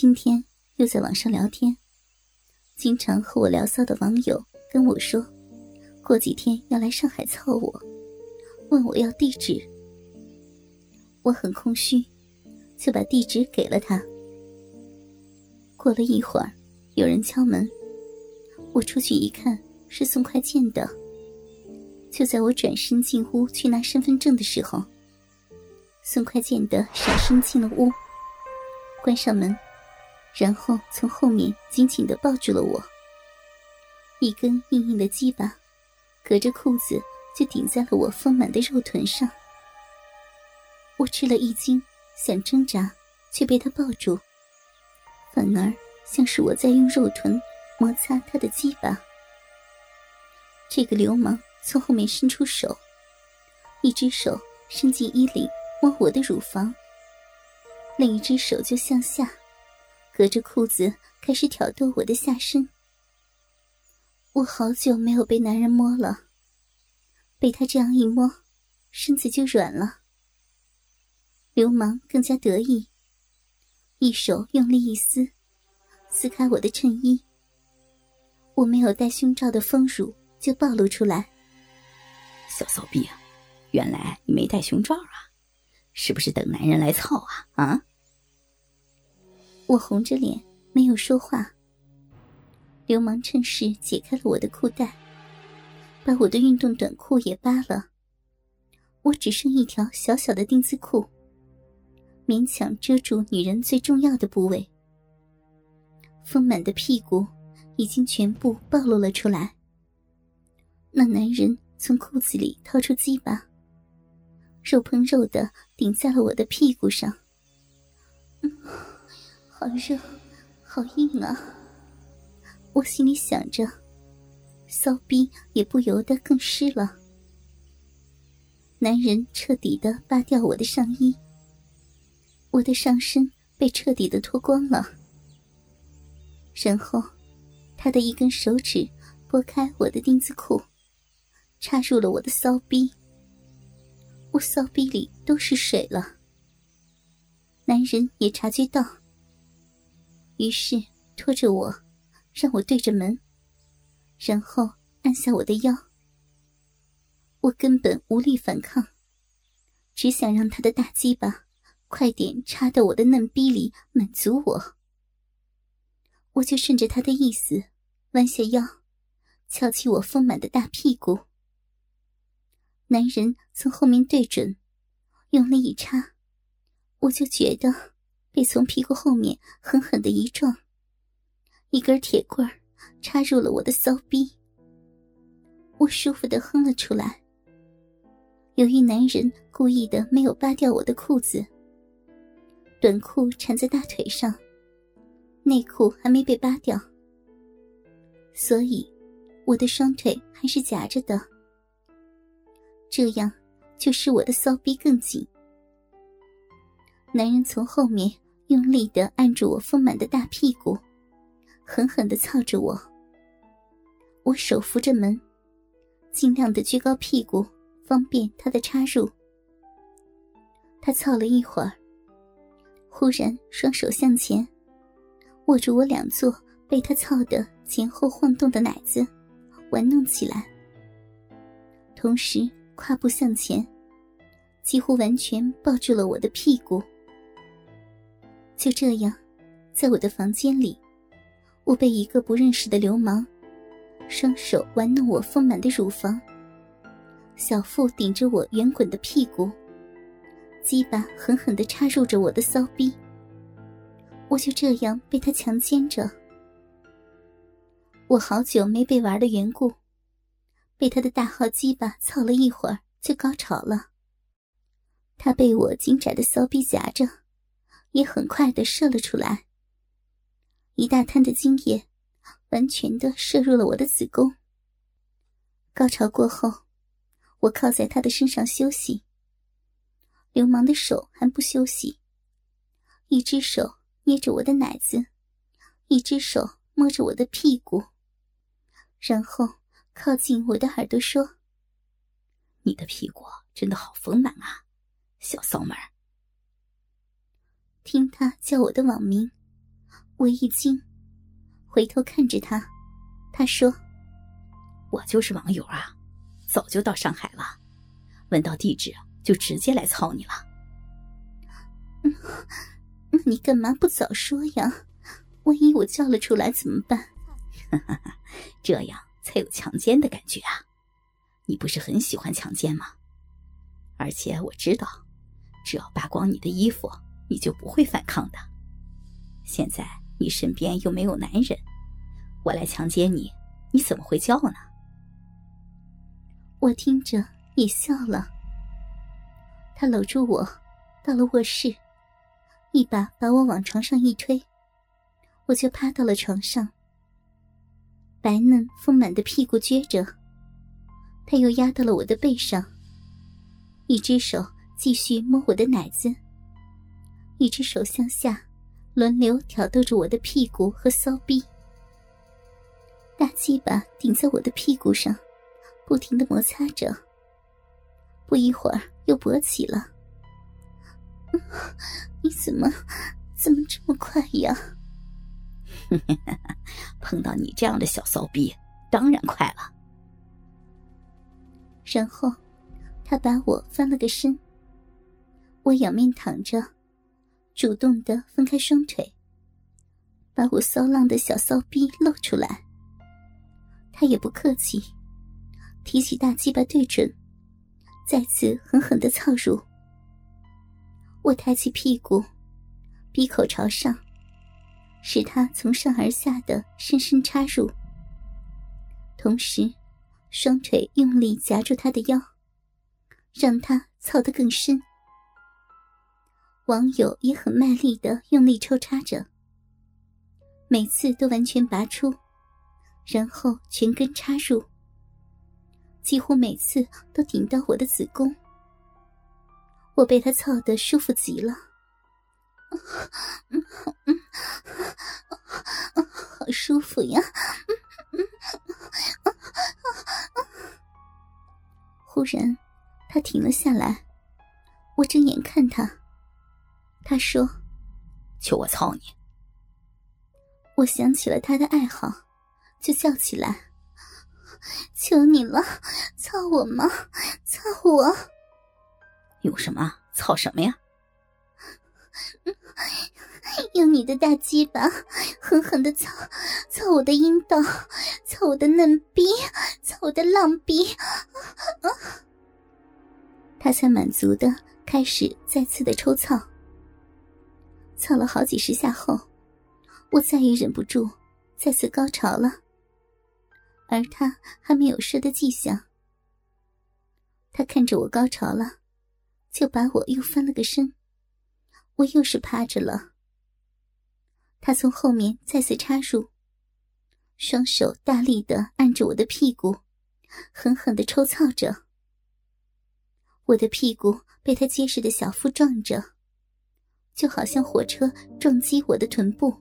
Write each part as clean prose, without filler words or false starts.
今天又在网上聊天，经常和我聊骚的网友跟我说，过几天要来上海凑我，问我要地址。我很空虚，就把地址给了他。过了一会儿，有人敲门，我出去一看，是送快件的。就在我转身进屋去拿身份证的时候，送快件的闪身进了屋，关上门，然后从后面紧紧地抱住了我。一根硬硬的鸡巴隔着裤子就顶在了我丰满的肉臀上。我吃了一惊，想挣扎，却被他抱住，反而像是我在用肉臀摩擦他的鸡巴。这个流氓从后面伸出手，一只手伸进衣领摸我的乳房，另一只手就向下隔着裤子开始挑逗我的下身。我好久没有被男人摸了，被他这样一摸，身子就软了。流氓更加得意，一手用力一撕，撕开我的衬衣，我没有戴胸罩的丰乳就暴露出来。小骚逼啊，原来你没戴胸罩啊，是不是等男人来操啊？啊！我红着脸没有说话。流氓趁势解开了我的裤带，把我的运动短裤也扒了，我只剩一条小小的丁字裤，勉强遮住女人最重要的部位。丰满的屁股已经全部暴露了出来。那男人从裤子里掏出鸡巴，肉碰肉的顶在了我的屁股上。好热，好硬啊！我心里想着，骚逼也不由得更湿了。男人彻底的扒掉我的上衣，我的上身被彻底的脱光了。然后，他的一根手指拨开我的丁字裤，插入了我的骚逼。我骚逼里都是水了。男人也察觉到，于是拖着我，让我对着门，然后按下我的腰。我根本无力反抗，只想让他的大鸡巴快点插到我的嫩逼里满足我。我就顺着他的意思弯下腰，翘起我丰满的大屁股。男人从后面对准，用力一插，我就觉得被从屁股后面狠狠的一撞，一根铁棍插入了我的骚逼。我舒服地哼了出来。由于男人故意的没有扒掉我的裤子，短裤缠在大腿上，内裤还没被扒掉，所以我的双腿还是夹着的，这样就使我的骚逼更紧。男人从后面用力地按住我丰满的大屁股，狠狠地操着我。我手扶着门，尽量地撅高屁股，方便他的插入。他操了一会儿，忽然双手向前，握住我两座被他操得前后晃动的奶子，玩弄起来。同时跨步向前，几乎完全抱住了我的屁股。就这样，在我的房间里，我被一个不认识的流氓双手玩弄我丰满的乳房，小腹顶着我圆滚的屁股，鸡巴狠狠地插入着我的骚逼。我就这样被他强奸着。我好久没被玩的缘故，被他的大号鸡巴操了一会儿就高潮了。他被我紧窄的骚逼夹着，也很快地射了出来。一大滩的精液完全地射入了我的子宫。高潮过后，我靠在他的身上休息。流氓的手还不休息，一只手捏着我的奶子，一只手摸着我的屁股，然后靠近我的耳朵说：“你的屁股真的好丰满啊，小骚妹儿。”听他叫我的网名，我一惊，回头看着他，他说：“我就是网友啊，早就到上海了，问到地址就直接来操你了。”嗯，那你干嘛不早说呀？万一我叫了出来怎么办？这样才有强奸的感觉啊！你不是很喜欢强奸吗？而且我知道，只要扒光你的衣服，你就不会反抗的。现在你身边又没有男人，我来强奸你，你怎么会叫呢？我听着也笑了。他搂住我，到了卧室，一把把我往床上一推，我就趴到了床上。白嫩丰满的屁股撅着，他又压到了我的背上，一只手继续摸我的奶子，一只手向下轮流挑逗着我的屁股和骚逼，大鸡巴顶在我的屁股上不停地摩擦着，不一会儿又勃起了。你怎么这么快呀？碰到你这样的小骚逼当然快了。然后他把我翻了个身，我仰面躺着，主动地分开双腿，把我骚浪的小骚逼露出来。他也不客气，提起大鸡巴对准，再次狠狠地操入。我抬起屁股，鼻口朝上，使他从上而下的深深插入，同时双腿用力夹住他的腰，让他操得更深。网友也很卖力地用力抽插着，每次都完全拔出，然后全根插入，几乎每次都顶到我的子宫。我被他操得舒服极了。好舒服呀。忽然他停了下来，我睁眼看他，他说：“求我操你。”我想起了他的爱好，就叫起来：“求你了，操我吗？操我！”用什么？操什么呀？用你的大鸡巴狠狠地操，操我的阴道，操我的嫩逼，操我的浪逼。他才满足地开始再次的抽操。操了好几十下后，我再也忍不住，再次高潮了，而他还没有射的迹象。他看着我高潮了，就把我又翻了个身，我又是趴着了。他从后面再次插入，双手大力地按着我的屁股，狠狠地抽操着。我的屁股被他结实的小腹撞着，就好像火车撞击我的臀部，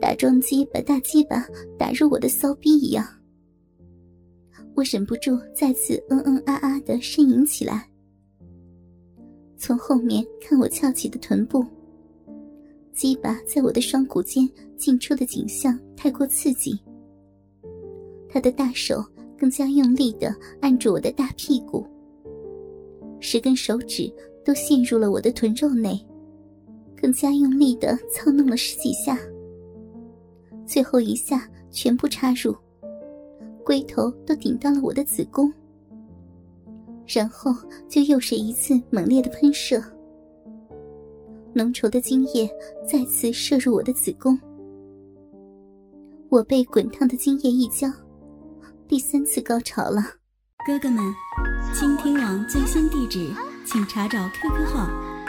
打桩机把大鸡巴打入我的骚逼一样。我忍不住再次啊地呻吟起来。从后面看我翘起的臀部，鸡巴在我的双股间进出的景象太过刺激，他的大手更加用力地按住我的大屁股，10根手指都陷入了我的臀肉内，更加用力地操弄了10几下，最后一下全部插入，龟头都顶到了我的子宫，然后就又是一次猛烈的喷射，浓稠的精液再次射入我的子宫。我被滚烫的精液一浇，第3次高潮了。哥哥们，倾听网最新地址请查找 QQ 号